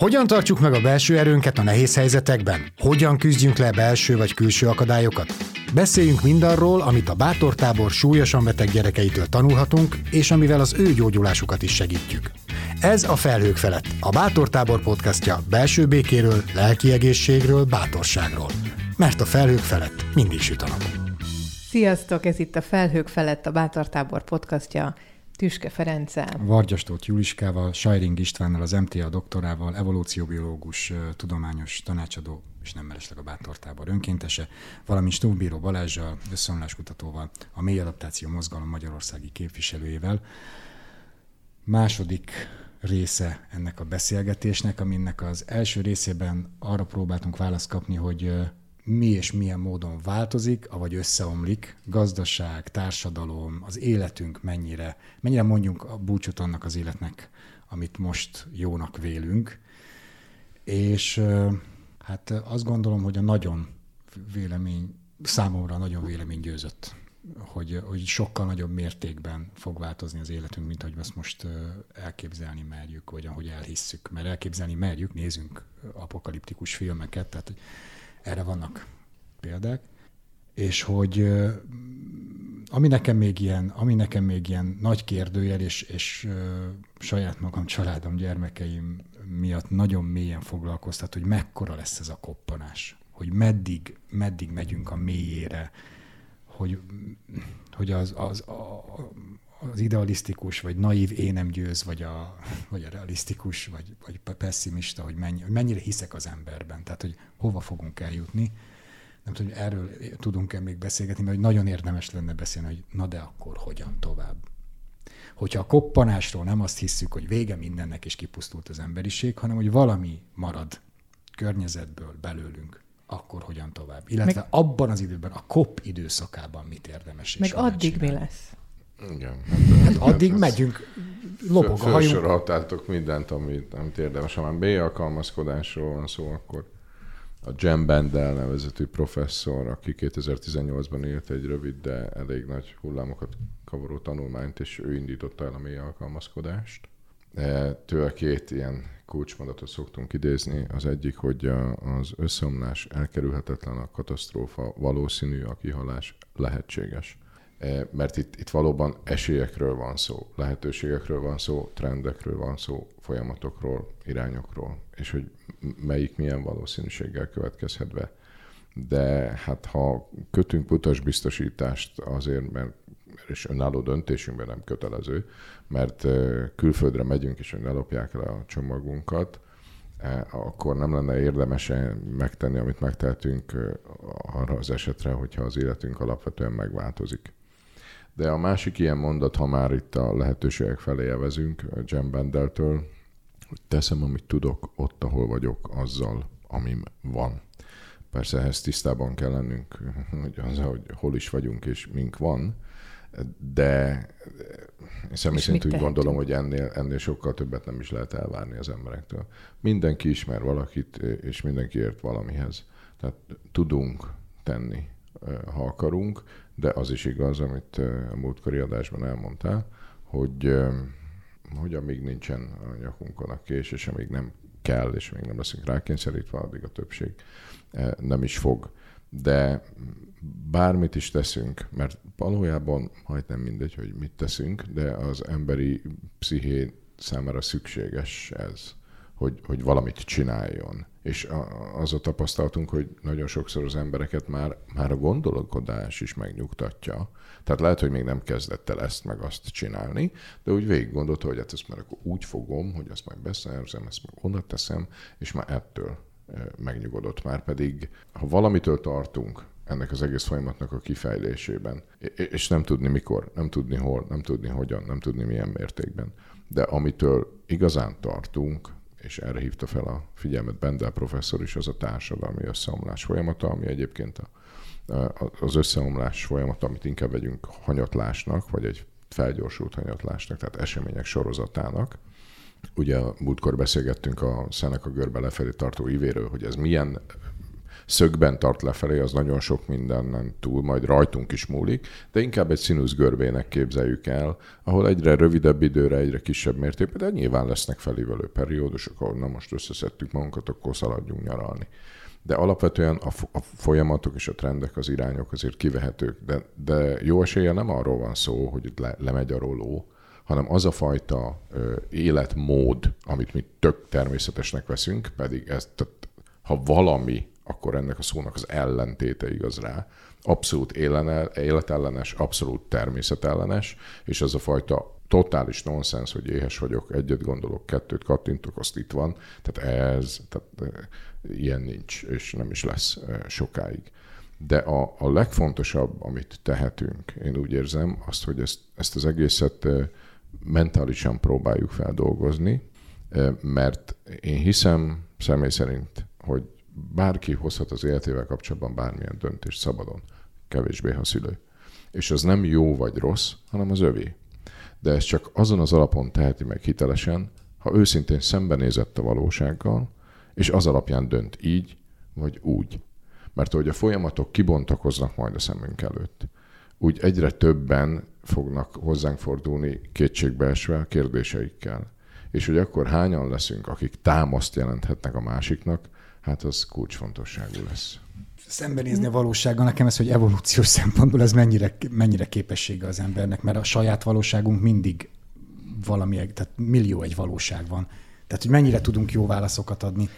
Hogyan tartjuk meg a belső erőnket a nehéz helyzetekben? Hogyan küzdjünk le belső vagy külső akadályokat? Beszéljünk mindarról, amit a Bátortábor súlyosan beteg gyerekeitől tanulhatunk, és amivel az ő gyógyulásukat is segítjük. Ez a Felhők felett, a Bátortábor podcastja belső békéről, lelki egészségről, bátorságról. Mert a felhők felett mindig süt a nap. Sziasztok, ez itt a Felhők felett, a Bátortábor podcastja Tüske Ferenccel, Vargyas Lottú Juliskával, Scheiring Istvánnal, az MTA doktorával, evolúcióbiológus, tudományos tanácsadó, és nem mellesleg a Bátortábor önkéntese, valamint Stuffbíró Balázsral, összeomláskutatóval, a Mély Adaptáció Mozgalom magyarországi képviselőjével. Második része ennek a beszélgetésnek, aminek az első részében arra próbáltunk választ kapni, hogy mi és milyen módon változik, avagy összeomlik gazdaság, társadalom, az életünk mennyire mondjunk a búcsút annak az életnek, amit most jónak vélünk. És hát azt gondolom, hogy számomra nagyon vélemény győzött, hogy sokkal nagyobb mértékben fog változni az életünk, mint ahogy azt most elképzelni merjük, vagy ahogy elhisszük. Mert elképzelni merjük, nézünk apokaliptikus filmeket, tehát erre vannak példák, és hogy ami nekem még ilyen nagy kérdőjel, és saját magam, családom, gyermekeim miatt nagyon mélyen foglalkoztat, hogy mekkora lesz ez a koppanás, hogy meddig megyünk a mélyére, hogy az idealisztikus, vagy naív én nem győz, vagy a realisztikus, vagy pessimista, hogy mennyire hiszek az emberben, tehát hogy hova fogunk eljutni. Nem tudom, hogy erről tudunk-e még beszélgetni, mert nagyon érdemes lenne beszélni, hogy na de akkor hogyan tovább. Hogyha a koppanásról nem azt hiszük, hogy vége mindennek és kipusztult az emberiség, hanem hogy valami marad környezetből, belőlünk, akkor hogyan tovább. Illetve meg abban az időben, a kopp időszakában mit érdemes. Meg addig csinálni. Mi lesz? Igen. Hát addig megyünk, lopog a hajunk. Felsoroltátok mindent, amit érdemes. Ha már mély alkalmazkodásról van szó, akkor a Jem Bendell nevezetű professzor, aki 2018-ban írt egy rövid, de elég nagy hullámokat kavaró tanulmányt, és ő indította el a mély alkalmazkodást. Tőle két ilyen kulcsmondatot szoktunk idézni. Az egyik, hogy az összeomlás elkerülhetetlen, a katasztrófa valószínű, a kihalás lehetséges. Mert itt valóban esélyekről van szó, lehetőségekről van szó, trendekről van szó, folyamatokról, irányokról, és hogy melyik milyen valószínűséggel következhet be. De hát ha kötünk utasbiztosítást azért, mert és önálló döntésünkben nem kötelező, mert külföldre megyünk és ellopják le a csomagunkat, akkor nem lenne érdemes megtenni, amit megtehetünk arra az esetre, hogyha az életünk alapvetően megváltozik. De a másik ilyen mondat, ha már itt a lehetőségek felé elvezünk Jem Bendelltől, hogy teszem, amit tudok, ott, ahol vagyok, azzal, amim van. Persze ehhez tisztában kell lennünk, hogy azzal, hogy hol is vagyunk és mink van, de én személy szerint úgy gondolom, hogy ennél sokkal többet nem is lehet elvárni az emberektől. Mindenki ismer valakit, és mindenki ért valamihez. Tehát tudunk tenni, ha akarunk, de az is igaz, amit a múltkori adásban elmondtál, hogy amíg nincsen a nyakunkon a kés, és amíg nem kell, és még nem leszünk rákényszerítve, addig a többség nem is fog. De bármit is teszünk, mert valójában majdnem mindegy, hogy mit teszünk, de az emberi psziché számára szükséges ez, hogy valamit csináljon. És az a tapasztalatunk, hogy nagyon sokszor az embereket már a gondolkodás is megnyugtatja. Tehát lehet, hogy még nem kezdett el ezt meg azt csinálni, de úgy végig gondolta, hogy hát ezt már akkor úgy fogom, hogy azt meg beszerzem, ezt meg oda teszem, és már ettől megnyugodott. Már pedig, ha valamitől tartunk ennek az egész folyamatnak a kifejlésében, és nem tudni mikor, nem tudni hol, nem tudni hogyan, nem tudni milyen mértékben, de amitől igazán tartunk, és erre hívta fel a figyelmet Bendell professzor is, az a társadalmi összeomlás folyamata, ami egyébként az összeomlás folyamata, amit inkább vegyünk hanyatlásnak, vagy egy felgyorsult hanyatlásnak, tehát események sorozatának. Ugye múltkor beszélgettünk a Seneca görbe lefelé tartó ívéről, hogy ez milyen szögben tart lefelé, az nagyon sok mindenen túl, majd rajtunk is múlik, de inkább egy színusz görbének képzeljük el, ahol egyre rövidebb időre, egyre kisebb mértékben, de nyilván lesznek felívelő periódusok, ahol na most összeszedtük magunkat, akkor szaladjunk nyaralni. De alapvetően a folyamatok és a trendek, az irányok azért kivehetők, de jó esélye nem arról van szó, hogy lemegy a roló, hanem az a fajta életmód, amit mi tök természetesnek veszünk, pedig ez, tehát, ha valami, akkor ennek a szónak az ellentéte igaz rá. Abszolút életellenes, abszolút természetellenes, és ez a fajta totális nonsens, hogy éhes vagyok, egyet gondolok, kettőt kattintok, azt itt van. Tehát ilyen nincs, és nem is lesz sokáig. De a legfontosabb, amit tehetünk, én úgy érzem, azt, hogy ezt az egészet mentálisan próbáljuk feldolgozni, mert én hiszem személy szerint, hogy bárki hozhat az életével kapcsolatban bármilyen döntést szabadon, kevésbé ha szülő. És az nem jó vagy rossz, hanem az övé. De ez csak azon az alapon teheti meg hitelesen, ha őszintén szembenézett a valósággal, és az alapján dönt így vagy úgy. Mert hogy a folyamatok kibontakoznak majd a szemünk előtt, úgy egyre többen fognak hozzánk fordulni kétségbeesve kérdéseikkel. És hogy akkor hányan leszünk, akik támaszt jelenthetnek a másiknak, hát az kulcsfontosságú lesz. Szembenézni a valósággal, nekem ez, hogy evolúciós szempontból ez mennyire képessége az embernek, mert a saját valóságunk mindig valami, tehát millió egy valóság van. Tehát, hogy mennyire tudunk jó válaszokat adni.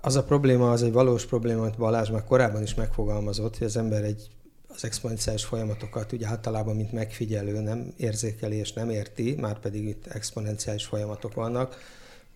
Az a probléma, az egy valós probléma, amit Balázs már korábban is megfogalmazott, hogy az ember az exponenciális folyamatokat ugye általában, mint megfigyelő, nem érzékeli és nem érti, már pedig itt exponenciális folyamatok vannak.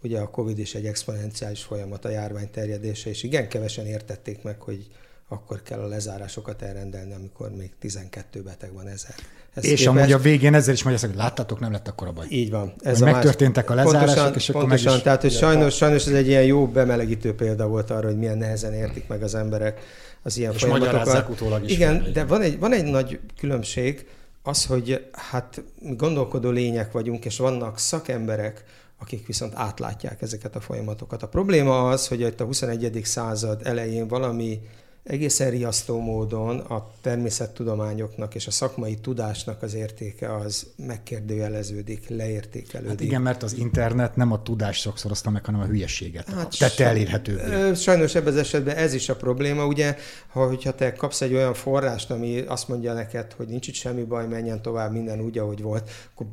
Ugye a Covid is egy exponenciális folyamat, a járvány terjedése, és igen kevesen értették meg, hogy akkor kell a lezárásokat elrendelni, amikor még 12 beteg van ezer. És képest... amúgy a végén ezzel is mondják, hogy láttátok, nem lett akkora baj. Így van. Ez a megtörténtek a lezárások, pontosan, és akkor pontosan, meg is... Tehát, hogy sajnos ez egy ilyen jó bemelegítő példa volt arra, hogy milyen nehezen értik meg az emberek az ilyen folyamatokat. Igen, fel, de van egy nagy különbség, az, hogy hát gondolkodó lények vagyunk, és vannak szakemberek, akik viszont átlátják ezeket a folyamatokat. A probléma az, hogy itt a 21. század elején valami egészen riasztó módon a természettudományoknak és a szakmai tudásnak az értéke az megkérdőjeleződik, leértékelődik. Hát igen, mert az internet nem a tudást sokszorozta meg, hanem a hülyeséget. Hát tette elérhetővé. Sajnos ebben az esetben ez is a probléma, ugye, hogyha te kapsz egy olyan forrást, ami azt mondja neked, hogy nincs itt semmi baj, menjen tovább minden úgy, ahogy volt, akkor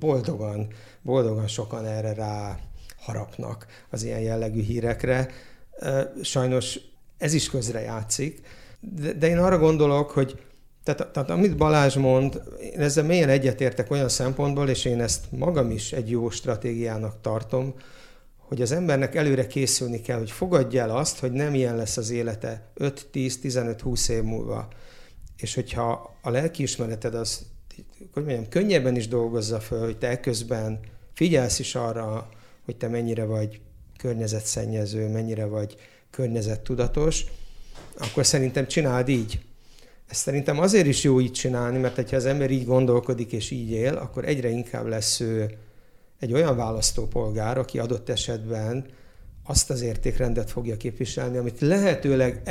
boldogan sokan erre rá harapnak az ilyen jellegű hírekre. Sajnos ez is közrejátszik, de én arra gondolok, hogy tehát amit Balázs mond, én ezzel mélyen egyetértek olyan szempontból, és én ezt magam is egy jó stratégiának tartom, hogy az embernek előre készülni kell, hogy fogadja el azt, hogy nem ilyen lesz az élete 5, 10, 15, 20 év múlva. És hogyha a lelkiismereted az, hogy mondjam, könnyebben is dolgozza föl, hogy te eközben figyelsz is arra, hogy te mennyire vagy környezetszennyező, mennyire vagy környezettudatos, akkor szerintem csináld így. Ezt szerintem azért is jó így csinálni, mert ha az ember így gondolkodik és így él, akkor egyre inkább lesz ő egy olyan választópolgár, aki adott esetben azt az értékrendet fogja képviselni, amit lehetőleg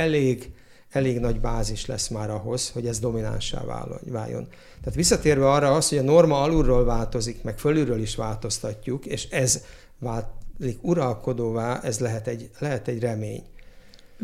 elég nagy bázis lesz már ahhoz, hogy ez dominánssá váljon. Tehát visszatérve arra az, hogy a norma alulról változik, meg fölülről is változtatjuk, és ez uralkodóvá, ez lehet egy remény.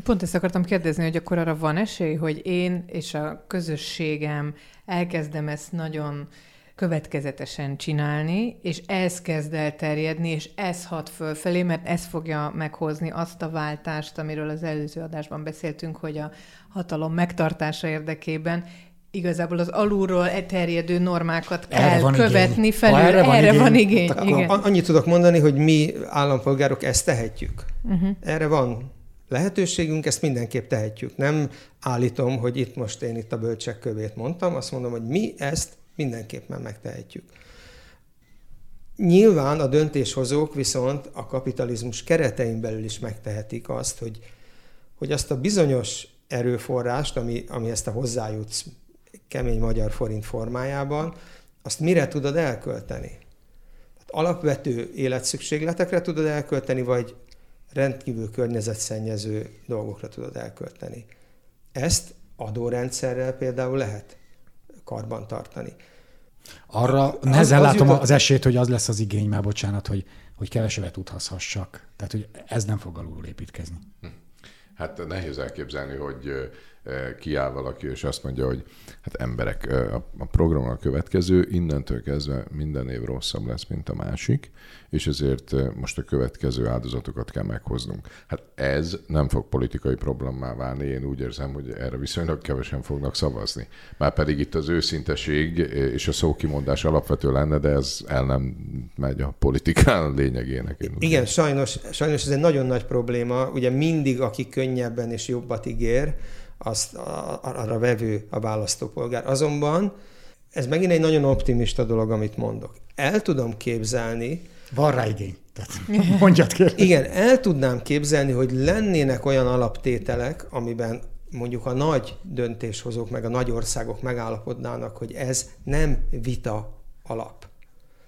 Pont ezt akartam kérdezni, hogy akkor arra van esély, hogy én és a közösségem elkezdem ezt nagyon következetesen csinálni, és ez kezd el terjedni, és ez hat fölfelé, mert ez fogja meghozni azt a váltást, amiről az előző adásban beszéltünk, hogy a hatalom megtartása érdekében igazából az alulról terjedő normákat kell követni felül. Erre van igény. Igen. Annyit tudok mondani, hogy mi állampolgárok ezt tehetjük. Uh-huh. Erre van lehetőségünk, ezt mindenképp tehetjük. Nem állítom, hogy itt most én itt a bölcsek kövét mondtam, azt mondom, hogy mi ezt mindenképpen megtehetjük. Nyilván a döntéshozók viszont a kapitalizmus keretein belül is megtehetik azt, hogy azt a bizonyos erőforrást, ami ezt a hozzájutsz kemény magyar forint formájában, azt mire tudod elkölteni? Tehát alapvető életszükségletekre tudod elkölteni, vagy rendkívül környezetszennyező dolgokra tudod elkölteni. Ezt adórendszerrel például lehet karbantartani. Arra nehezen látom az esélyt, hogy az lesz az igény, már bocsánat, hogy kevesebbet utazhassak. Tehát, hogy ez nem fog alulról építkezni. Hát nehéz elképzelni, hogy kiáll valaki, és azt mondja, hogy hát emberek, a programon a következő, innentől kezdve minden év rosszabb lesz, mint a másik, és ezért most a következő áldozatokat kell meghoznunk. Hát ez nem fog politikai problémává válni, én úgy érzem, hogy erre viszonylag kevesen fognak szavazni. Márpedig itt az őszinteség és a szókimondás alapvető lenne, de ez el nem megy a politikán lényegének. Igen, sajnos ez egy nagyon nagy probléma. Ugye mindig, aki könnyebben és jobbat ígér, azt arra vevő a választópolgár. Azonban ez megint egy nagyon optimista dolog, amit mondok. El tudom képzelni... Van rá igény. Mondjad kérlek. Igen, el tudnám képzelni, hogy lennének olyan alaptételek, amiben mondjuk a nagy döntéshozók meg a nagy országok megállapodnának, hogy ez nem vita alap.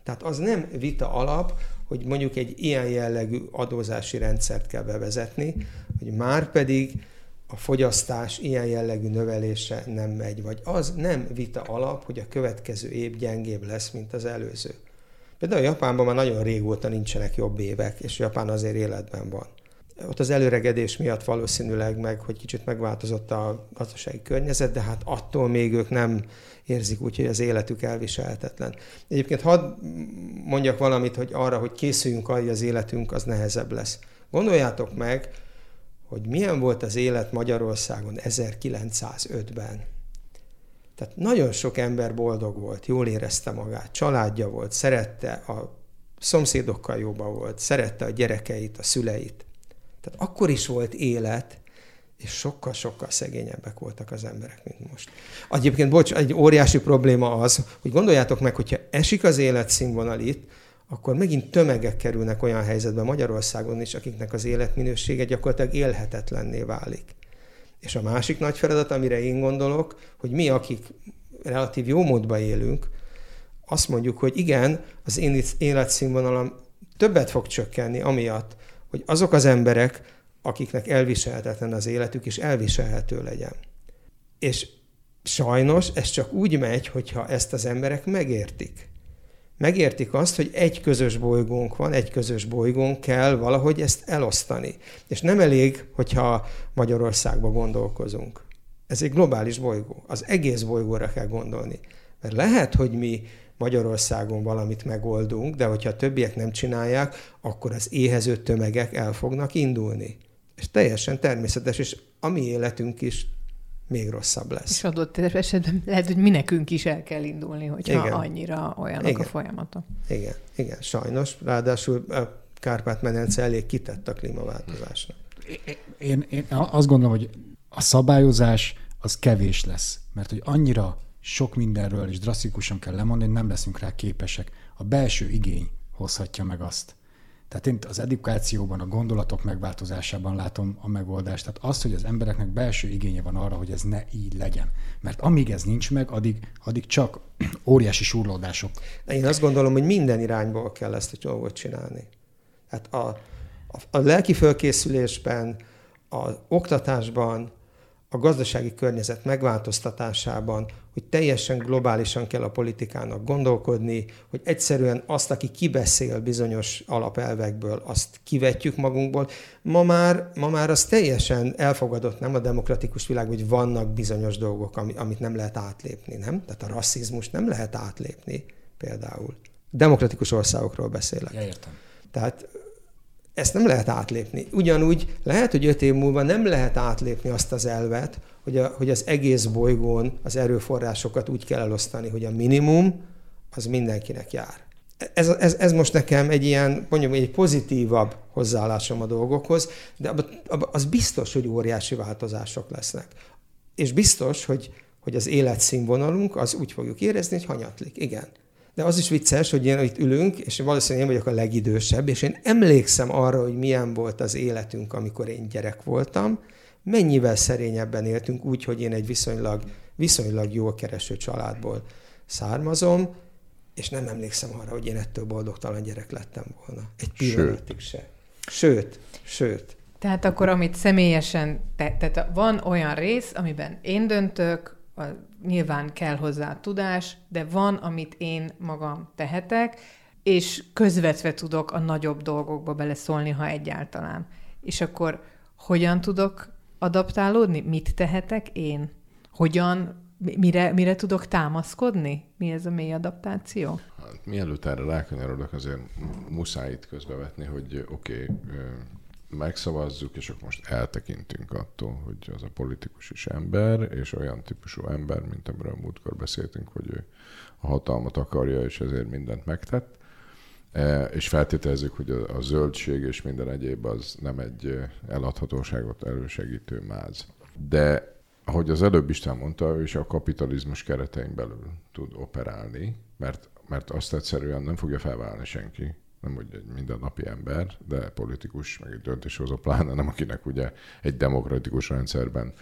Tehát az nem vita alap, hogy mondjuk egy ilyen jellegű adózási rendszert kell bevezetni, hogy már pedig a fogyasztás ilyen jellegű növelése nem megy, vagy az nem vita alap, hogy a következő év gyengébb lesz, mint az előző. Például Japánban már nagyon régóta nincsenek jobb évek, és Japán azért életben van. Ott az előregedés miatt valószínűleg meg, hogy kicsit megváltozott a gazdasági környezet, de hát attól még ők nem érzik úgy, hogy az életük elviselhetetlen. Egyébként hadd mondjak valamit, hogy arra, hogy készüljünk arra, hogy az életünk az nehezebb lesz. Gondoljátok meg, hogy milyen volt az élet Magyarországon 1905-ben. Tehát nagyon sok ember boldog volt, jól érezte magát, családja volt, szerette, a szomszédokkal jóba volt, szerette a gyerekeit, a szüleit. Tehát akkor is volt élet, és sokkal-sokkal szegényebbek voltak az emberek, mint most. Egyébként, egy óriási probléma az, hogy gondoljátok meg, hogyha esik az életszínvonal itt, akkor megint tömegek kerülnek olyan helyzetbe Magyarországon is, akiknek az életminősége gyakorlatilag élhetetlenné válik. És a másik nagy feladat, amire én gondolok, hogy mi, akik relatív jó módban élünk, azt mondjuk, hogy igen, az én életszínvonalam többet fog csökkenni, amiatt, hogy azok az emberek, akiknek elviselhetetlen az életük, és elviselhető legyen. És sajnos ez csak úgy megy, hogyha ezt az emberek megértik. Megértik azt, hogy egy közös bolygónk van, egy közös bolygón kell valahogy ezt elosztani. És nem elég, hogyha Magyarországba gondolkozunk. Ez egy globális bolygó. Az egész bolygóra kell gondolni. Mert lehet, hogy mi Magyarországon valamit megoldunk, de hogyha többiek nem csinálják, akkor az éhező tömegek el fognak indulni. És teljesen természetes, és a mi életünk is még rosszabb lesz. És adott esetben lehet, hogy mi nekünk is el kell indulni, hogyha igen. Annyira olyanok igen. A folyamatok. Igen, igen, sajnos. Ráadásul a Kárpát-medence elég kitett a klímaváltozásnak. Én azt gondolom, hogy a szabályozás az kevés lesz, mert hogy annyira sok mindenről is drasztikusan kell lemondani, nem leszünk rá képesek. A belső igény hozhatja meg azt. Tehát én az edukációban, a gondolatok megváltozásában látom a megoldást. Tehát az, hogy az embereknek belső igénye van arra, hogy ez ne így legyen. Mert amíg ez nincs meg, addig csak óriási súrlódások. Én azt gondolom, hogy minden irányból kell ezt a dolgot csinálni. Hát a lelki fölkészülésben, az oktatásban, a gazdasági környezet megváltoztatásában, hogy teljesen globálisan kell a politikának gondolkodni, hogy egyszerűen azt, aki kibeszél bizonyos alapelvekből, azt kivetjük magunkból. Ma már az teljesen elfogadott, nem a demokratikus világ, hogy vannak bizonyos dolgok, amit nem lehet átlépni, nem? Tehát a rasszizmus nem lehet átlépni például. Demokratikus országokról beszélek. Ja, értem. Tehát ezt nem lehet átlépni. Ugyanúgy lehet, hogy 5 év múlva nem lehet átlépni azt az elvet, hogy az egész bolygón az erőforrásokat úgy kell elosztani, hogy a minimum az mindenkinek jár. Ez most nekem egy ilyen, mondjuk egy pozitívabb hozzáállásom a dolgokhoz, de az biztos, hogy óriási változások lesznek. És biztos, hogy az életszínvonalunk, az úgy fogjuk érezni, hogy hanyatlik. Igen. De az is vicces, hogy itt ülünk, és valószínűleg én vagyok a legidősebb, és én emlékszem arra, hogy milyen volt az életünk, amikor én gyerek voltam, mennyivel szerényebben éltünk úgy, hogy én egy viszonylag jól kereső családból származom, és nem emlékszem arra, hogy én ettől boldogtalan gyerek lettem volna. Egy pillanatig se. Sőt. Tehát akkor, amit személyesen, tehát van olyan rész, amiben én döntök, nyilván kell hozzá tudás, de van, amit én magam tehetek, és közvetve tudok a nagyobb dolgokba beleszólni, ha egyáltalán. És akkor hogyan tudok adaptálódni? Mit tehetek én? Hogyan, mire tudok támaszkodni? Mi ez a mély adaptáció? Hát, mielőtt erre rákanyarodok, azért muszáj itt közbevetni, hogy oké, megszavazzuk, és akkor most eltekintünk attól, hogy az a politikus is ember, és olyan típusú ember, mint amiről múltkor beszéltünk, hogy ő a hatalmat akarja, és ezért mindent megtett. És feltételezzük, hogy a zöldség és minden egyéb az nem egy eladhatóságot elősegítő máz. De ahogy az előbb István mondta, ő is a kapitalizmus keretein belül tud operálni, mert azt egyszerűen nem fogja felvállalni senki, nem úgy egy mindennapi ember, de politikus, meg egy döntéshozó, pláne nem, akinek ugye egy demokratikus rendszerben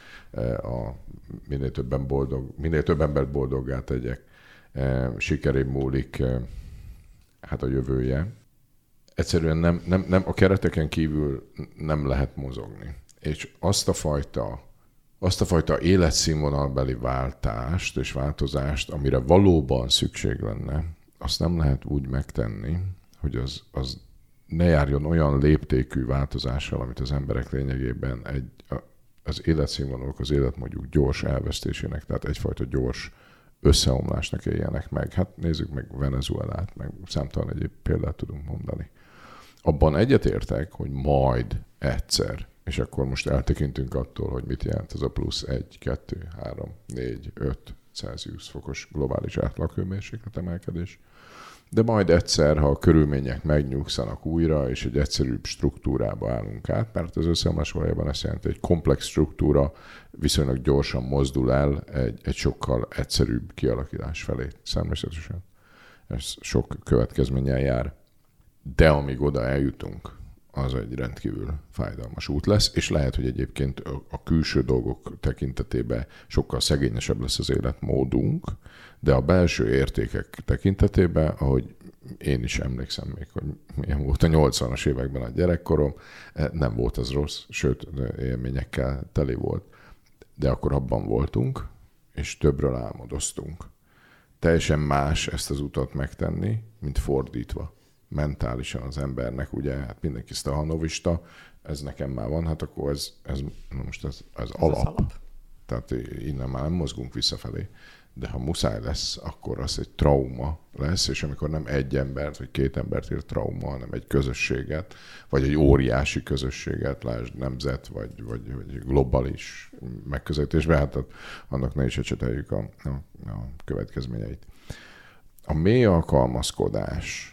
minél több embert boldoggá tegyek, sikerén múlik hát a jövője. Egyszerűen nem, a kereteken kívül nem lehet mozogni. És azt a fajta életszínvonalbeli váltást és változást, amire valóban szükség lenne, azt nem lehet úgy megtenni, hogy az ne járjon olyan léptékű változással, amit az emberek lényegében az életszínvonalok, az életmódjuk gyors elvesztésének, tehát egyfajta gyors összeomlásnak éljenek meg. Hát nézzük meg Venezuelát, meg számtalan egyéb példát tudunk mondani. Abban egyetértek, hogy majd egyszer, és akkor most eltekintünk attól, hogy mit jelent ez a plusz 1, 2, 3, 4, 5 Celsius fokos globális átlaghőmérséklet emelkedés, de majd egyszer, ha a körülmények megnyugszanak újra, és egy egyszerűbb struktúrába állunk át, mert az összeomlás valójában azt jelenti, egy komplex struktúra viszonylag gyorsan mozdul el egy sokkal egyszerűbb kialakulás felé. Természetesen ez sok következménnyel jár. De amíg oda eljutunk, az egy rendkívül fájdalmas út lesz, és lehet, hogy egyébként a külső dolgok tekintetében sokkal szegényesebb lesz az életmódunk, de a belső értékek tekintetében, ahogy én is emlékszem még, hogy milyen volt a 80-as években a gyerekkorom, nem volt az rossz, sőt, élményekkel teli volt. De akkor abban voltunk, és többről álmodoztunk. Teljesen más ezt az utat megtenni, mint fordítva. Mentálisan az embernek, ugye, hát mindenki sztahanovista, ez nekem már van, hát akkor ez alap. Tehát innen már nem mozgunk visszafelé, de ha muszáj lesz, akkor az egy trauma lesz, és amikor nem egy embert, vagy két embert ír trauma, hanem egy közösséget, vagy egy óriási közösséget, lásd nemzet, vagy globális megközelítésben, hát annak ne is ecseteljük a következményeit. A mély alkalmazkodás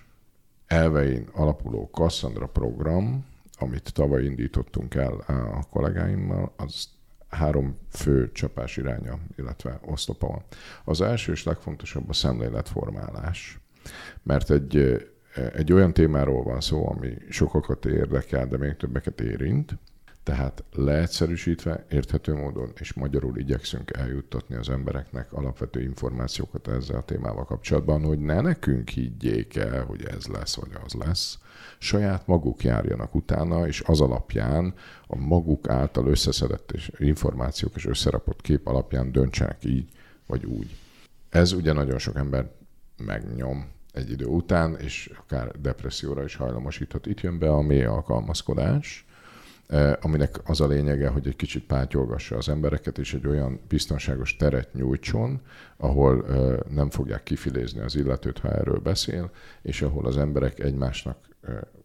elvein alapuló Cassandra program, amit tavaly indítottunk el a kollégáimmal, az 3 fő csapás iránya, illetve oszlopa van. Az első és legfontosabb a szemléletformálás, mert egy olyan témáról van szó, ami sokakat érdekel, de még többeket érint, tehát leegyszerűsítve, érthető módon és magyarul igyekszünk eljuttatni az embereknek alapvető információkat ezzel a témával kapcsolatban, hogy ne nekünk higgyék el, hogy ez lesz vagy az lesz. Saját maguk járjanak utána, és az alapján a maguk által összeszedett információk és összerakott kép alapján döntsenek így vagy úgy. Ez ugye nagyon sok ember megnyom egy idő után, és akár depresszióra is hajlamosíthat. Itt jön be a mély alkalmazkodás, aminek az a lényege, hogy egy kicsit pátyolgassa az embereket, és egy olyan biztonságos teret nyújtson, ahol nem fogják kifilézni az illetőt, ha erről beszél, és ahol az emberek egymásnak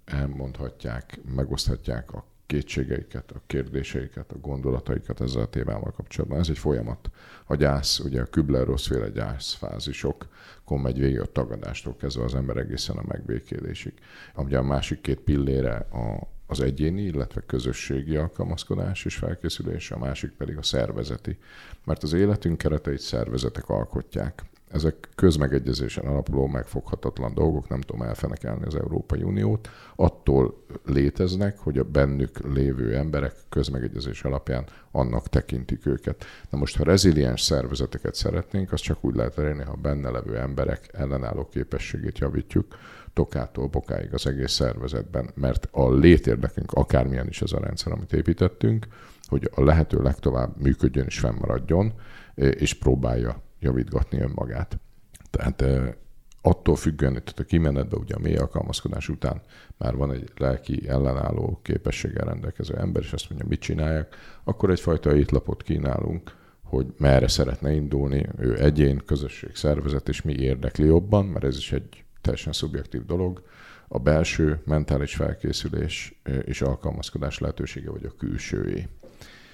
elmondhatják, megoszthatják a kétségeiket, a kérdéseiket, a gondolataikat ezzel a témával kapcsolatban. Ez egy folyamat. A gyász, ugye a Kübler-Ross féle gyászfázisokon megy végig, a tagadástól kezdve az ember egészen a megbékélésig. Ugye a másik 2 pillére az egyéni, illetve közösségi alkalmazkodás és felkészülés, a másik pedig a szervezeti. Mert az életünk kereteit szervezetek alkotják. Ezek közmegegyezésen alapuló, megfoghatatlan dolgok, nem tudom elfenekelni az Európai Uniót, attól léteznek, hogy a bennük lévő emberek közmegegyezés alapján annak tekintik őket. Na most, ha reziliens szervezeteket szeretnénk, az csak úgy lehet elérni, ha benne levő emberek ellenálló képességét javítjuk, tokától bokáig az egész szervezetben, mert a létérdekünk, akármilyen is ez a rendszer, amit építettünk, hogy a lehető legtovább működjön és fennmaradjon, és próbálja javítgatni önmagát. Tehát attól függően, tehát a kimenetben ugye a mély alkalmazkodás után már van egy lelki ellenálló képességgel rendelkező ember, és azt mondja, mit csinálják, akkor egyfajta étlapot kínálunk, hogy merre szeretne indulni, ő egyén, közösség, szervezet, és mi érdekli jobban, mert ez is egy teljesen szubjektív dolog. A belső mentális felkészülés és alkalmazkodás lehetősége, vagy a külsőé.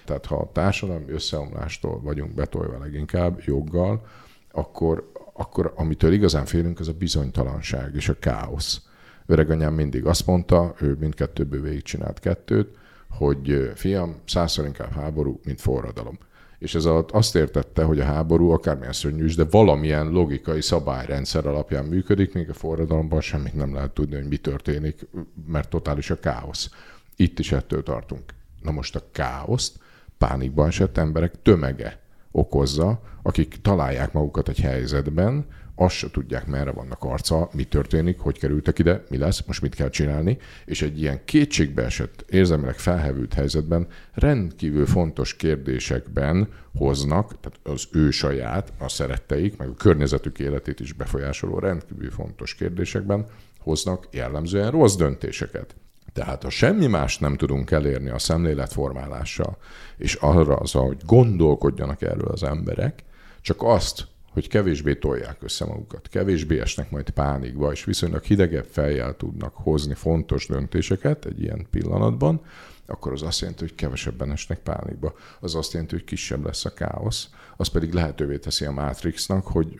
Tehát ha a társadalmi összeomlástól vagyunk betolva leginkább joggal, akkor amitől igazán félünk, az a bizonytalanság és a káosz. Öreganyám mindig azt mondta, ő mindkettőből végigcsinált kettőt, hogy fiam, 100-szor inkább háború, mint forradalom. És ez alatt azt értette, hogy a háború akármilyen szörnyű is, de valamilyen logikai szabályrendszer alapján működik, még a forradalomban semmit nem lehet tudni, hogy mi történik, mert totális a káosz. Itt is ettől tartunk. Na most a káoszt pánikban esett emberek tömege okozza, akik találják magukat egy helyzetben, azt se tudják, merre vannak arca, mi történik, hogy kerültek ide, mi lesz, most mit kell csinálni, és egy ilyen kétségbeesett, érzelmileg felhevült helyzetben rendkívül fontos kérdésekben hoznak, tehát az ő saját, a szeretteik, meg a környezetük életét is befolyásoló rendkívül fontos kérdésekben hoznak jellemzően rossz döntéseket. Tehát ha semmi mást nem tudunk elérni a szemléletformálással, és arra az, hogy gondolkodjanak erről az emberek, csak azt, hogy kevésbé tolják össze magukat, kevésbé esnek majd pánikba, és viszonylag hidegebb fejjel tudnak hozni fontos döntéseket egy ilyen pillanatban, akkor az azt jelenti, hogy kevesebben esnek pánikba. Az azt jelenti, hogy kisebb lesz a káosz. Az pedig lehetővé teszi a Matrixnak, hogy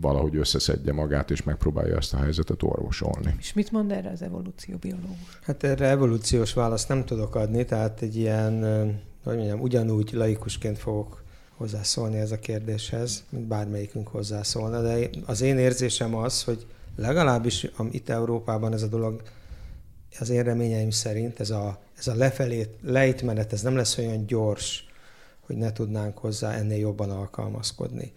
valahogy összeszedje magát, és megpróbálja ezt a helyzetet orvosolni. És mit mond erre az evolúcióbiológus? Hát erre evolúciós választ nem tudok adni, tehát egy ilyen, hogy mondjam, ugyanúgy laikusként fogok hozzászólni ez a kérdéshez, mint bármelyikünk hozzászólna, de az én érzésem az, hogy legalábbis itt Európában ez a dolog, az én reményeim szerint ez a lefelé lejtmenet, ez nem lesz olyan gyors, hogy ne tudnánk hozzá ennél jobban alkalmazkodni.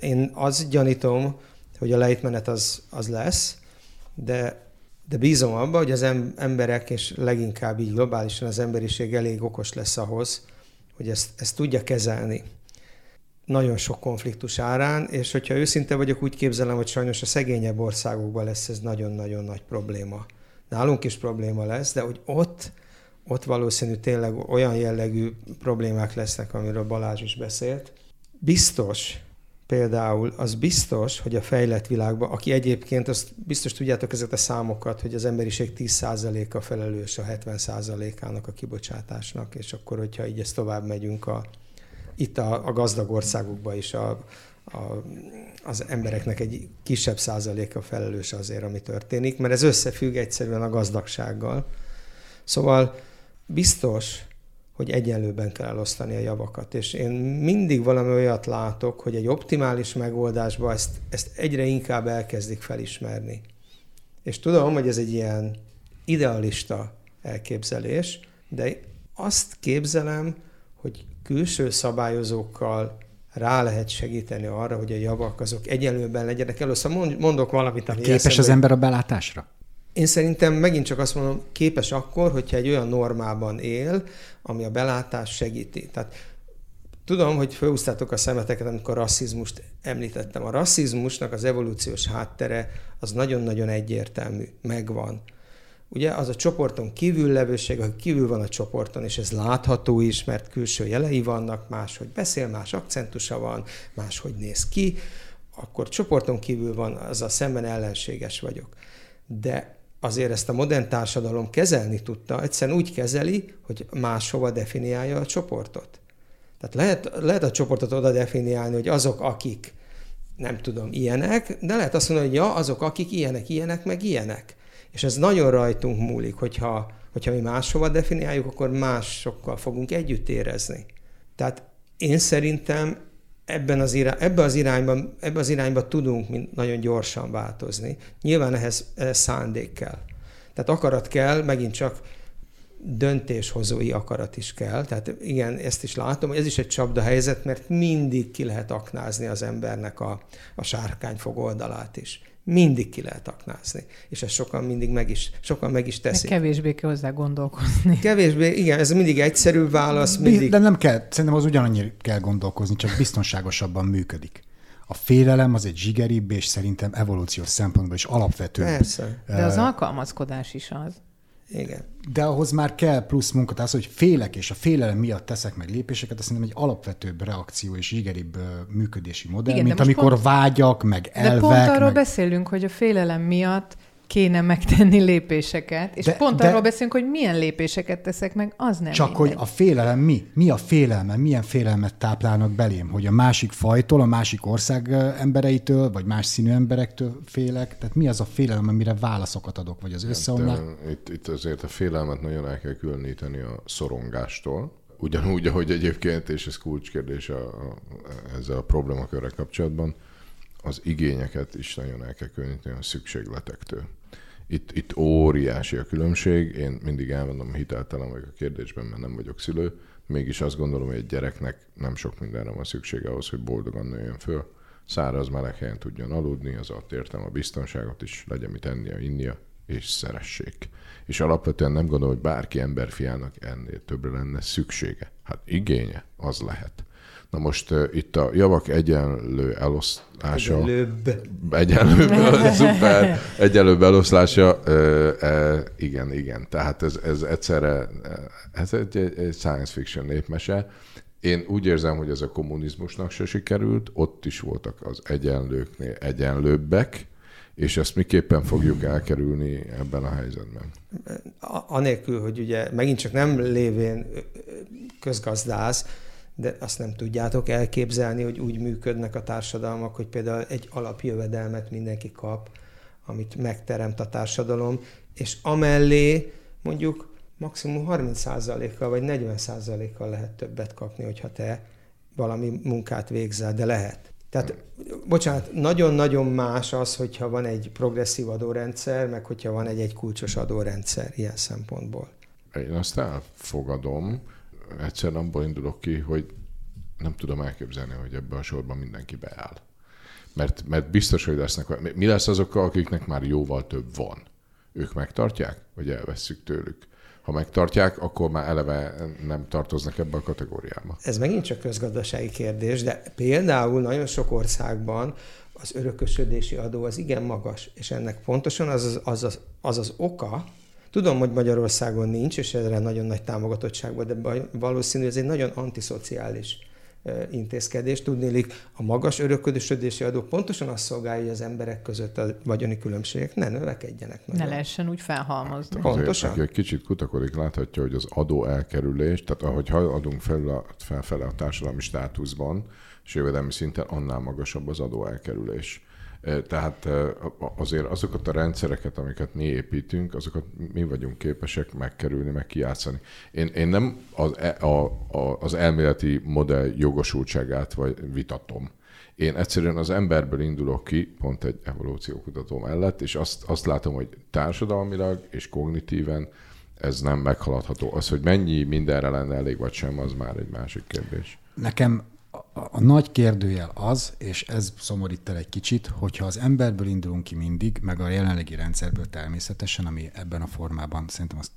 Én azt gyanítom, hogy a lejtmenet az lesz, de bízom abban, hogy az emberek, és leginkább így globálisan az emberiség elég okos lesz ahhoz, hogy ezt tudja kezelni nagyon sok konfliktus árán, és hogyha őszinte vagyok, úgy képzelem, hogy sajnos a szegényebb országokban lesz ez nagyon-nagyon nagy probléma. Nálunk is probléma lesz, de hogy ott valószínű tényleg olyan jellegű problémák lesznek, amiről Balázs is beszélt. Biztos, például az biztos, hogy a fejlett világban, aki egyébként, azt biztos tudjátok ezeket a számokat, hogy az emberiség 10%-a felelős a 70%-ának a kibocsátásnak, és akkor, hogyha így ezt tovább megyünk, itt a gazdag országokba is az embereknek egy kisebb százaléka felelős azért, ami történik, mert ez összefügg egyszerűen a gazdagsággal. Szóval biztos, hogy egyenlőben kell elosztani a javakat. És én mindig valami olyat látok, hogy egy optimális megoldásban ezt egyre inkább elkezdik felismerni. És tudom, hogy ez egy ilyen idealista elképzelés, de azt képzelem, hogy külső szabályozókkal rá lehet segíteni arra, hogy a javak azok egyenlőben legyenek. Először mondok valamit, ami képes az ember a belátásra? Én szerintem megint csak azt mondom, képes akkor, hogyha egy olyan normában él, ami a belátás segíti. Tehát tudom, hogy felhúztátok a szemeteket, amikor rasszizmust említettem. A rasszizmusnak az evolúciós háttere az nagyon-nagyon egyértelmű, megvan. Ugye az a csoporton kívül levőség, aki kívül van a csoporton, és ez látható is, mert külső jelei vannak, máshogy beszél, más akcentusa van, máshogy néz ki, akkor csoporton kívül van, azzal szemben ellenséges vagyok. De azért ezt a modern társadalom kezelni tudta, egyszerűen úgy kezeli, hogy máshova definiálja a csoportot. Tehát lehet a csoportot oda definiálni, hogy azok, akik nem tudom, ilyenek, de lehet azt mondani, hogy ja, azok, akik ilyenek, ilyenek, meg ilyenek. És ez nagyon rajtunk múlik, hogyha mi máshova definiáljuk, akkor másokkal fogunk együtt érezni. Tehát én szerintem ebben az irányban tudunk nagyon gyorsan változni. Nyilván ehhez szándék kell. Tehát akarat kell, megint csak döntéshozói akarat is kell. Tehát igen, ezt is látom, hogy ez is egy csapdahelyzet, mert mindig ki lehet aknázni az embernek a sárkányfog oldalát is. mindig ki lehet aknázni. És ezt sokan meg is teszik. Meg kevésbé kell hozzá gondolkozni. Kevésbé, igen, ez mindig egyszerű válasz. Mindig... De nem kell, szerintem az ugyanannyira kell gondolkozni, csak biztonságosabban működik. A félelem az egy zsigeribb, és szerintem evolúciós szempontból is alapvető. Persze. De az alkalmazkodás is az. Igen. De ahhoz már kell plusz munkatárs, hogy félek, és a félelem miatt teszek meg lépéseket, azt szerintem egy alapvetőbb reakció és zsigeribb működési modell, igen, mint amikor pont... vágyak, meg elvek. De pont arról beszélünk, hogy a félelem miatt kéne megtenni lépéseket, és arról beszélünk, hogy milyen lépéseket teszek meg, az nem csak mindegy. Hogy a félelem mi? Mi a félelme? Milyen félelmet táplálnak belém? Hogy a másik fajtól, a másik ország embereitől, vagy más színű emberektől félek? Tehát mi az a félelem, amire válaszokat adok, vagy az összeomlás? Itt azért a félelmet nagyon el kell különíteni a szorongástól. Ugyanúgy, ahogy egyébként, és ez kulcskérdés ezzel a problémakörrel kapcsolatban, az igényeket is nagyon el kell különíteni a szükségletektől. Itt óriási a különbség. Én mindig elmondom, hiteltelen vagyok a kérdésben, mert nem vagyok szülő. Mégis azt gondolom, hogy egy gyereknek nem sok mindenre van szüksége ahhoz, hogy boldogan nőjön föl. Száraz, meleg helyen tudjon aludni, az alatt értem a biztonságot is, legyen mit ennie, innia, és szeressék. És alapvetően nem gondolom, hogy bárki emberfiának ennél többre lenne szüksége. Hát igénye, az lehet. Na most itt a javak egyenlő eloszlása... Egyenlőbb eloszlása, igen. Tehát ez egyszerre, ez egy science fiction népmese. Én úgy érzem, hogy ez a kommunizmusnak se sikerült, ott is voltak az egyenlőknél egyenlőbbek, és ezt miképpen fogjuk elkerülni ebben a helyzetben? Anélkül, hogy ugye megint csak nem lévén közgazdász, de azt nem tudjátok elképzelni, hogy úgy működnek a társadalmak, hogy például egy alapjövedelmet mindenki kap, amit megteremt a társadalom, és amellé mondjuk maximum 30%-kal vagy 40%-kal lehet többet kapni, hogyha te valami munkát végzel, de lehet. Tehát, bocsánat, nagyon-nagyon más az, hogyha van egy progresszív adórendszer, meg hogyha van egy kulcsos adórendszer ilyen szempontból. Én azt elfogadom, egyszerűen abból indulok ki, hogy nem tudom elképzelni, hogy ebben a sorban mindenki beáll. Mert biztos, hogy lesznek... Mi lesz azokkal, akiknek már jóval több van? Ők megtartják, vagy elvesszük tőlük? Ha megtartják, akkor már eleve nem tartoznak ebbe a kategóriába. Ez megint csak közgazdasági kérdés, de például nagyon sok országban az örökösödési adó az igen magas, és ennek pontosan az oka. Tudom, hogy Magyarországon nincs, és erre nagyon nagy támogatottság volt, de valószínű, ez egy nagyon antiszociális intézkedés. Tudnélik, a magas örökösödési adó pontosan azt szolgálja, hogy az emberek között a vagyoni különbségek ne növekedjenek. Ne lehessen úgy felhalmozni. Pontosan. Aki egy kicsit kutakodik, láthatja, hogy az adó elkerülés, tehát ahogy adunk felfele a társadalmi státuszban, és jövedelmi szinten, annál magasabb az adó elkerülés. Tehát azért azokat a rendszereket, amiket mi építünk, azokat mi vagyunk képesek megkerülni, meg kijátszani. Én nem az elméleti modell jogosultságát vagy vitatom. Én egyszerűen az emberből indulok ki, pont egy evolúciókutató mellett, és azt látom, hogy társadalmilag és kognitíven ez nem meghaladható. Az, hogy mennyi mindenre lenne elég vagy sem, az már egy másik kérdés. Nekem a nagy kérdőjel az, és ez szomorít el egy kicsit, hogyha az emberből indulunk ki mindig, meg a jelenlegi rendszerből természetesen, ami ebben a formában, szerintem azt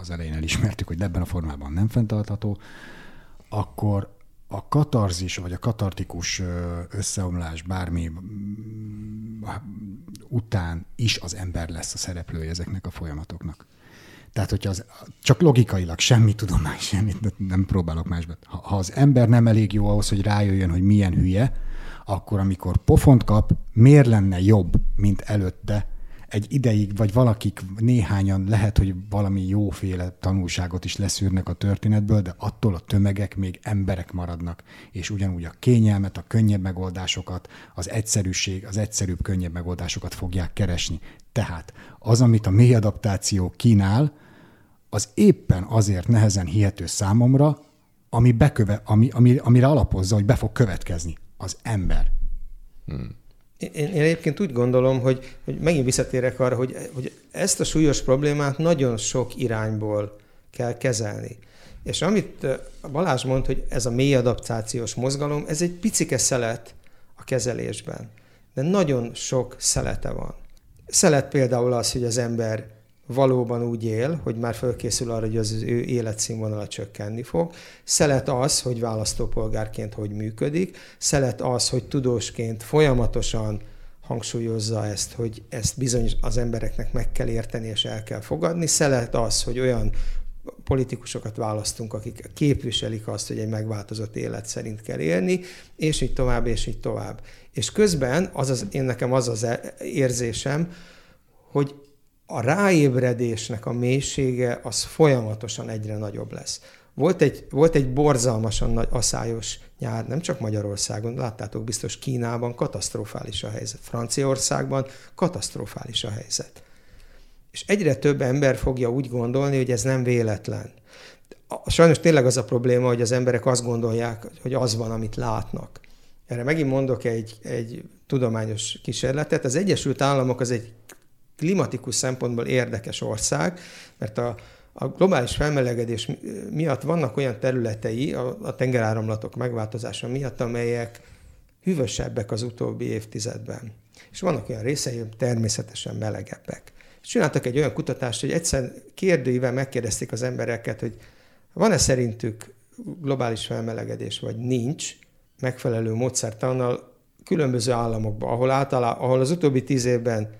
az elején elismertük, hogy ebben a formában nem fenntartható, akkor a katarzis, vagy a katartikus összeomlás bármi után is az ember lesz a szereplője ezeknek a folyamatoknak. Tehát, hogyha csak logikailag semmit nem próbálok másban. Ha az ember nem elég jó ahhoz, hogy rájöjjön, hogy milyen hülye, akkor amikor pofont kap, miért lenne jobb, mint előtte egy ideig, vagy valakik néhányan lehet, hogy valami jóféle tanulságot is leszűrnek a történetből, de attól a tömegek még emberek maradnak, és ugyanúgy a kényelmet, a könnyebb megoldásokat, az egyszerűbb, könnyebb megoldásokat fogják keresni. Tehát az, amit a mély adaptáció kínál, az éppen azért nehezen hihető számomra, amire alapozza, hogy be fog következni az ember. Én egyébként úgy gondolom, hogy megint visszatérek arra, hogy ezt a súlyos problémát nagyon sok irányból kell kezelni. És amit Balázs mond, hogy ez a mély adaptációs mozgalom, ez egy picike szelet a kezelésben. de nagyon sok szelete van. Szelet például az, hogy az ember valóban úgy él, hogy már fölkészül arra, hogy az ő életszínvonala csökkenni fog. Szelet az, hogy választópolgárként hogy működik. Szelet az, hogy tudósként folyamatosan hangsúlyozza ezt, hogy ezt bizony az embereknek meg kell érteni és el kell fogadni. Szelet az, hogy olyan politikusokat választunk, akik képviselik azt, hogy egy megváltozott élet szerint kell élni, és így tovább, és így tovább. És közben nekem az az érzésem, hogy a ráébredésnek a mélysége az folyamatosan egyre nagyobb lesz. Volt egy borzalmasan nagy aszályos nyár, nem csak Magyarországon, láttátok biztos Kínában katasztrofális a helyzet, Franciaországban katasztrofális a helyzet. És egyre több ember fogja úgy gondolni, hogy ez nem véletlen. Sajnos tényleg az a probléma, hogy az emberek azt gondolják, hogy az van, amit látnak. Erre megint mondok egy tudományos kísérletet. Az Egyesült Államok az egy klimatikus szempontból érdekes ország, mert a globális felmelegedés miatt vannak olyan területei, a tengeráramlatok megváltozása miatt, amelyek hűvösebbek az utóbbi évtizedben. És vannak olyan részei, hogy természetesen melegebbek. Csináltak egy olyan kutatást, hogy egyszer kérdőivel megkérdezték az embereket, hogy van-e szerintük globális felmelegedés, vagy nincs, megfelelő módszertannal különböző államokban, ahol az utóbbi 10 évben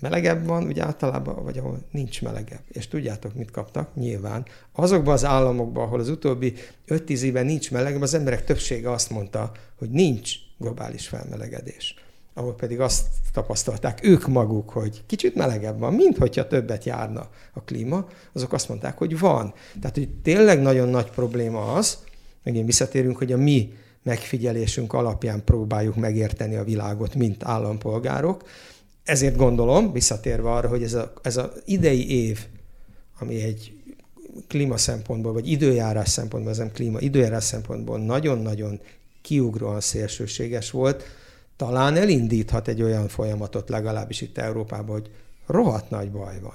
melegebb van, ugye általában, vagy ahol nincs melegebb. És tudjátok, mit kaptak? Nyilván. Azokban az államokban, ahol az utóbbi 5-10 évben nincs melegebb, az emberek többsége azt mondta, hogy nincs globális felmelegedés. Ahol pedig azt tapasztalták ők maguk, hogy kicsit melegebb van, minthogyha többet járna a klíma, azok azt mondták, hogy van. Tehát, hogy tényleg nagyon nagy probléma az, megint visszatérünk, hogy a mi megfigyelésünk alapján próbáljuk megérteni a világot, mint állampolgárok. Ezért gondolom, visszatérve arra, hogy ez a idei év, ami egy klíma szempontból, vagy időjárás szempontból, az nem klíma, időjárás szempontból nagyon-nagyon kiugróan szélsőséges volt, talán elindíthat egy olyan folyamatot legalábbis itt Európában, hogy rohadt nagy baj van.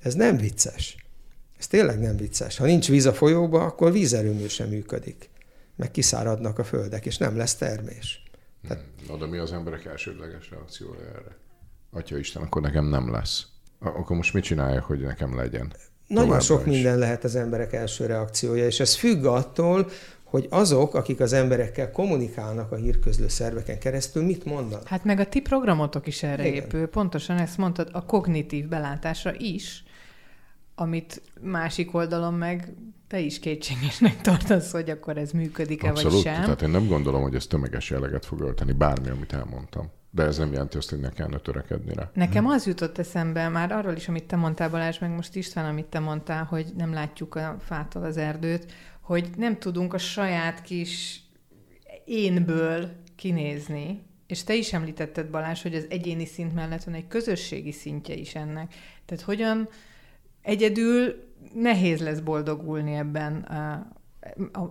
Ez nem vicces. Ez tényleg nem vicces. Ha nincs víz a folyóba, akkor vízerőmű sem működik. Meg kiszáradnak a földek, és nem lesz termés. Tehát... Na, de mi az emberek elsődleges reakciója erre? Atyaisten, akkor nekem nem lesz. Akkor most mit csináljak, hogy nekem legyen? Nagyon sok minden lehet az emberek első reakciója, és ez függ attól, hogy azok, akik az emberekkel kommunikálnak a hírközlő szerveken keresztül, mit mondanak? Hát meg a ti programotok is erre épül. Pontosan ezt mondtad, a kognitív belátásra is, amit másik oldalon meg te is kétségesnek tartasz, hogy akkor ez működik-e vagy sem. Abszolút, tehát én nem gondolom, hogy ez tömeges jelleget fog ölteni, bármi, amit elmondtam. De ez nem jelenti azt, hogy ne kellene törekedni rá. Nekem az jutott eszembe már arról is, amit te mondtál, Balázs, meg most István, amit te mondtál, hogy nem látjuk a fától az erdőt, hogy nem tudunk a saját kis énből kinézni. És te is említetted, Balázs, hogy az egyéni szint mellett van egy közösségi szintje is ennek. Tehát hogyan egyedül nehéz lesz boldogulni ebben,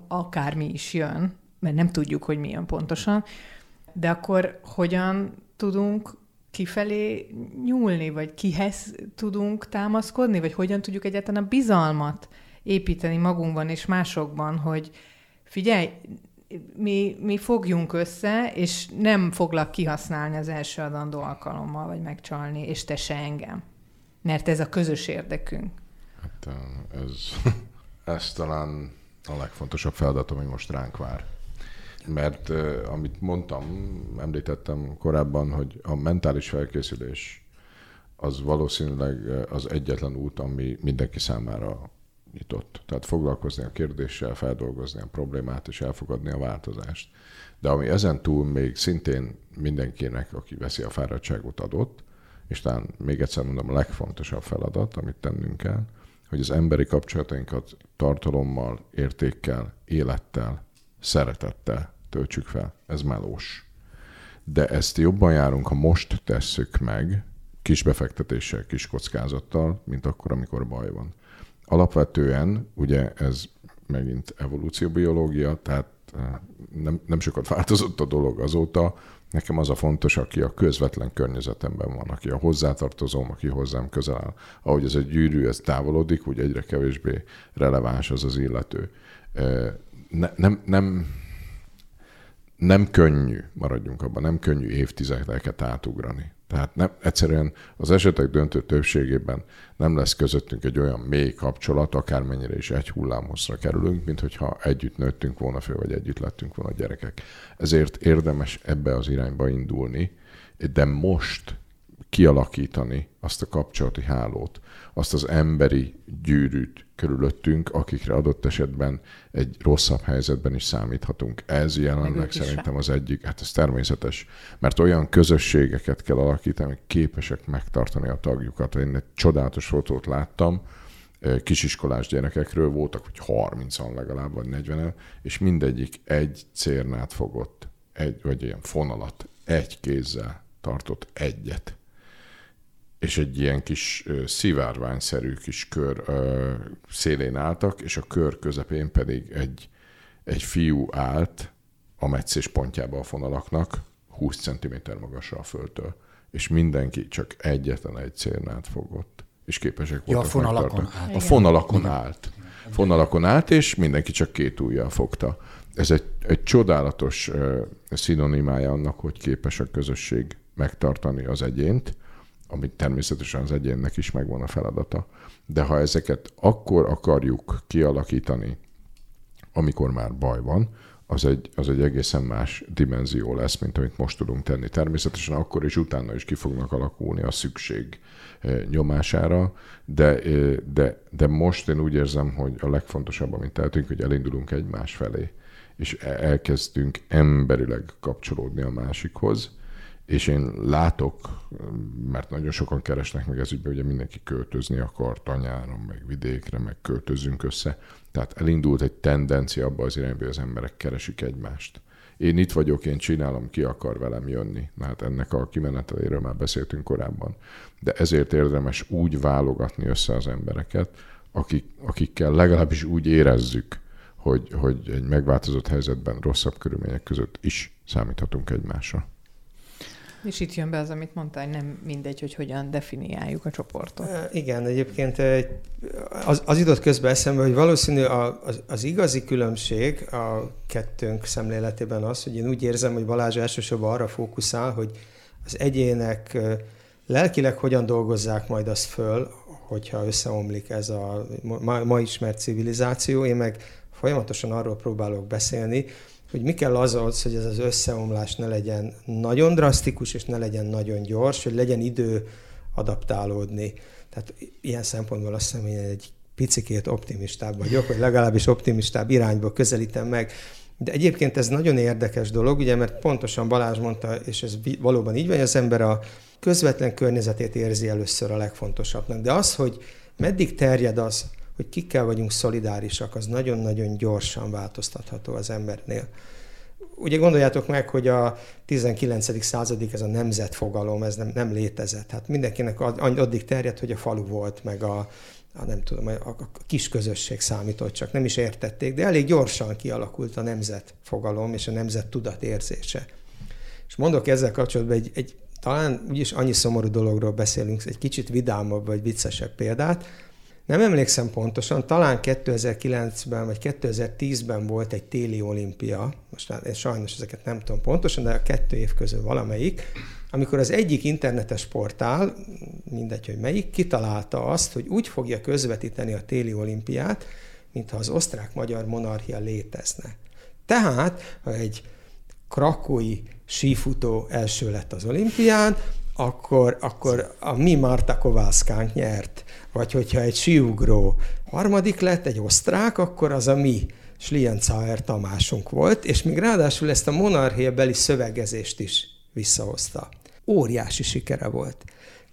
akármi is jön, mert nem tudjuk, hogy mi jön pontosan, de akkor hogyan tudunk kifelé nyúlni, vagy kihez tudunk támaszkodni, vagy hogyan tudjuk egyáltalán a bizalmat építeni magunkban és másokban, hogy figyelj, mi fogjunk össze, és nem foglak kihasználni az első adandó alkalommal, vagy megcsalni, és te se engem. Mert ez a közös érdekünk. Hát ez talán a legfontosabb feladat, ami most ránk vár. Mert amit említettem korábban, hogy a mentális felkészülés az valószínűleg az egyetlen út, ami mindenki számára nyitott. Tehát foglalkozni a kérdéssel, feldolgozni a problémát és elfogadni a változást. De ami ezen túl még szintén mindenkinek, aki veszi a fáradtságot adott, és talán még egyszer mondom, a legfontosabb feladat, amit tennünk kell, hogy az emberi kapcsolatainkat tartalommal, értékkel, élettel, szeretettel töltsük fel. Ez melós. De ezt jobban járunk, ha most tesszük meg, kis befektetéssel, kis kockázattal, mint akkor, amikor baj van. Alapvetően, ugye ez megint evolúcióbiológia, tehát nem sokat változott a dolog azóta. Nekem az a fontos, aki a közvetlen környezetemben van, aki a hozzátartozóm, aki hozzám közel áll. Ahogy ez a gyűrű, ez távolodik, úgy egyre kevésbé releváns az az illető. Ne, nem, nem, nem könnyű, maradjunk abban, nem könnyű évtizedeket átugrani. Tehát nem, egyszerűen az esetek döntő többségében nem lesz közöttünk egy olyan mély kapcsolat, akármennyire is egy hullámhosszra kerülünk, mint hogyha együtt nőttünk volna föl, vagy együtt lettünk volna gyerekek. Ezért érdemes ebbe az irányba indulni, de most kialakítani azt a kapcsolati hálót, azt az emberi gyűrűt körülöttünk, akikre adott esetben egy rosszabb helyzetben is számíthatunk. Ez jelenleg szerintem az egyik, hát ez természetes, mert olyan közösségeket kell alakítani, hogy képesek megtartani a tagjukat. Én egy csodálatos fotót láttam, kisiskolás gyerekekről voltak, hogy 30-an legalább, vagy 40-en, és mindegyik egy cérnát fogott, vagy ilyen fonalat, egy kézzel tartott egyet. És egy ilyen kis szivárványszerű kis kör szélén álltak, és a kör közepén pedig egy fiú állt a metszés pontjába a fonalaknak, 20 cm magasra a földtől, és mindenki csak egyetlen egy cérnát fogott, és képesek voltak megtartani. A fonalakon állt. És mindenki csak két ujjal fogta. Ez egy csodálatos szinonimája annak, hogy képes a közösség megtartani az egyént, amit természetesen az egyénnek is megvan a feladata. De ha ezeket akkor akarjuk kialakítani, amikor már baj van, az egy egészen más dimenzió lesz, mint amit most tudunk tenni. Természetesen akkor és utána is ki fognak alakulni a szükség nyomására, de most én úgy érzem, hogy a legfontosabb, amit tehetünk, hogy elindulunk egymás felé, és elkezdünk emberileg kapcsolódni a másikhoz, és én látok, mert nagyon sokan keresnek meg ez ügyben, ugye mindenki költözni akar tanyáron, meg vidékre, meg költözünk össze. Tehát elindult egy tendencia abba az irányba, hogy az emberek keresik egymást. Én itt vagyok, én csinálom, ki akar velem jönni. Hát ennek a kimeneteléről már beszéltünk korábban. De ezért érdemes úgy válogatni össze az embereket, akikkel legalábbis úgy érezzük, hogy egy megváltozott helyzetben, rosszabb körülmények között is számíthatunk egymásra. És itt jön be az, amit mondtál, nem mindegy, hogy hogyan definiáljuk a csoportot. Igen, egyébként az jutott közben eszembe, hogy valószínű az igazi különbség a kettőnk szemléletében az, hogy én úgy érzem, hogy Balázs elsősorban arra fókuszál, hogy az egyének lelkileg hogyan dolgozzák majd azt föl, hogyha összeomlik ez a ma ismert civilizáció. Én meg folyamatosan arról próbálok beszélni, hogy mi kell az, hogy ez az összeomlás ne legyen nagyon drasztikus, és ne legyen nagyon gyors, hogy legyen idő adaptálódni. Tehát ilyen szempontból azt hiszem, hogy én egy picikét optimistább vagyok, vagy legalábbis optimistább irányba közelítem meg. De egyébként ez nagyon érdekes dolog, ugye, mert pontosan Balázs mondta, és ez valóban így van, az ember a közvetlen környezetét érzi először a legfontosabbnak. De az, hogy meddig terjed az, hogy kikkel vagyunk szolidárisak, az nagyon-nagyon gyorsan változtatható az embernél. Ugye gondoljátok meg, hogy a 19. századig ez a nemzetfogalom, ez nem létezett. Hát mindenkinek addig terjedt, hogy a falu volt, meg a kis közösség számított, csak nem is értették, de elég gyorsan kialakult a nemzetfogalom és a nemzet tudatérzése. És mondok ezzel kapcsolatban egy talán úgyis annyi szomorú dologról beszélünk, egy kicsit vidámabb vagy viccesebb példát. Nem emlékszem pontosan, talán 2009-ben vagy 2010-ben volt egy téli olimpia, most én sajnos ezeket nem tudom pontosan, de a kettő év közül valamelyik, amikor az egyik internetes portál, mindegy, hogy melyik, kitalálta azt, hogy úgy fogja közvetíteni a téli olimpiát, mintha az osztrák-magyar monarchia létezne. Tehát, ha egy krakói sífutó első lett az olimpián, akkor a mi Marta Kovászkánk nyert. Vagy hogyha egy síugró harmadik lett, egy osztrák, akkor az a mi Schlienzauer Tamásunk volt, és még ráadásul ezt a monarchiabeli szövegezést is visszahozta. Óriási sikere volt.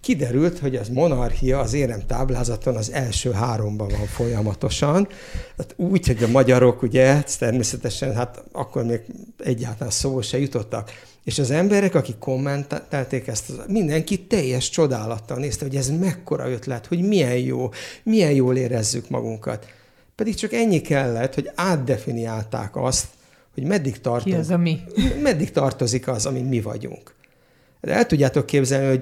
Kiderült, hogy az monarchia az éremtáblázaton az első háromban van folyamatosan. Hát úgy, hogy a magyarok ugye természetesen hát akkor még egyáltalán szó se jutottak. És az emberek, akik kommentelték ezt, mindenki teljes csodálattal nézte, hogy ez mekkora ötlet, hogy milyen jól érezzük magunkat. Pedig csak ennyi kellett, hogy átdefiniálták azt, hogy meddig tartozik az, ami mi vagyunk. De el tudjátok képzelni,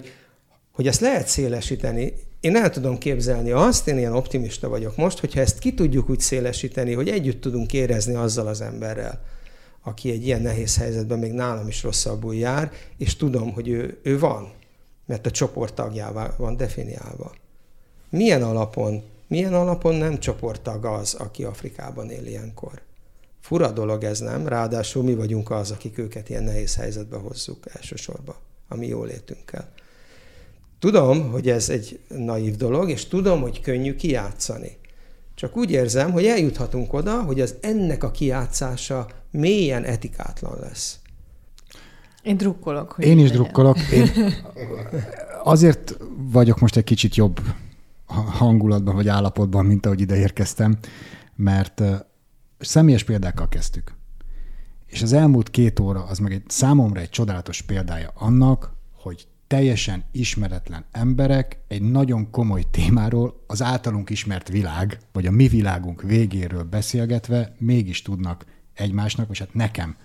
hogy ezt lehet szélesíteni. Én el tudom képzelni azt, én ilyen optimista vagyok most, hogyha ezt ki tudjuk úgy szélesíteni, hogy együtt tudunk érezni azzal az emberrel, aki egy ilyen nehéz helyzetben még nálam is rosszabbul jár, és tudom, hogy ő van, mert a csoporttagjává van definiálva. Milyen alapon nem csoporttag az, aki Afrikában él ilyenkor? Fura dolog ez, nem? Ráadásul mi vagyunk az, akik őket ilyen nehéz helyzetbe hozzuk elsősorban, a mi jólétünkkel. Tudom, hogy ez egy naív dolog, és tudom, hogy könnyű kijátszani. Csak úgy érzem, hogy eljuthatunk oda, hogy az ennek a kijátszása mélyen etikátlan lesz. Én drukkolok. Hogy én is drukkolok. Én azért vagyok most egy kicsit jobb hangulatban vagy állapotban, mint ahogy ide érkeztem, mert személyes példákkal kezdtük. És az elmúlt 2 óra az meg számomra egy csodálatos példája annak, hogy teljesen ismeretlen emberek egy nagyon komoly témáról az általunk ismert világ, vagy a mi világunk végéről beszélgetve mégis tudnak egymásnak, és hát nekem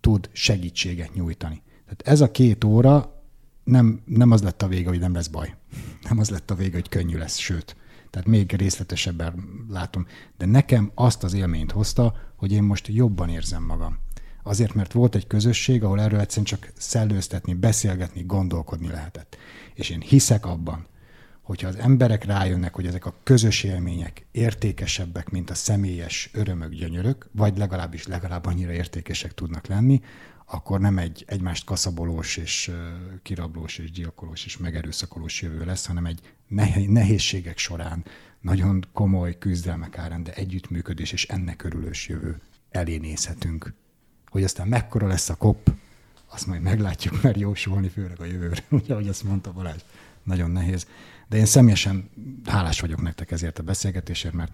tud segítséget nyújtani. Tehát ez a 2 óra nem az lett a vége, hogy nem lesz baj. Nem az lett a vége, hogy könnyű lesz, sőt. Tehát még részletesebben látom. De nekem azt az élményt hozta, hogy én most jobban érzem magam. Azért, mert volt egy közösség, ahol erről egyszerűen csak szellőztetni, beszélgetni, gondolkodni lehetett. És én hiszek abban, hogyha az emberek rájönnek, hogy ezek a közös élmények értékesebbek, mint a személyes örömök, gyönyörök, vagy legalább annyira értékesek tudnak lenni, akkor nem egy egymást kaszabolós és kirablós és gyilkolós és megerőszakolós jövő lesz, hanem egy nehézségek során nagyon komoly küzdelmek árán, de együttműködés és ennek örülős jövő elé nézhetünk. Hogy aztán mekkora lesz a kop, azt majd meglátjuk, mert jósolni főleg a jövőre, ugye, ahogy azt mondta Balázs, nagyon nehéz. De én személyesen hálás vagyok nektek ezért a beszélgetésért, mert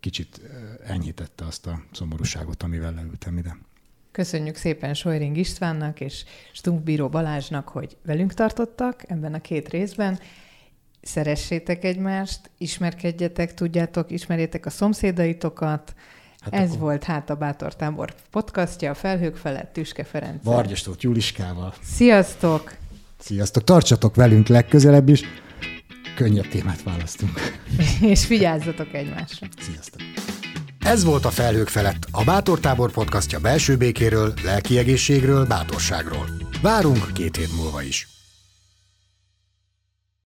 kicsit enyhítette azt a szomorúságot, amivel leültem ide. Köszönjük szépen Scheiring Istvánnak és Stuffbíró Balázsnak, hogy velünk tartottak ebben a 2 részben. Szeressétek egymást, ismerkedjetek, tudjátok, ismerjétek a szomszédaitokat. Hát ez volt hát a Bátortábor podcastja, a Felhők felett Tüske Ferenc. Vargyas Lottú Juliskával. Sziasztok! Sziasztok! Tartsatok velünk legközelebb is. Könnyebb témát választunk. És vigyázzatok egymásra. Sziasztok! Ez volt a Felhők felett, a Bátortábor podcastja belső békéről, lelki egészségről, bátorságról. Várunk 2 hét múlva is.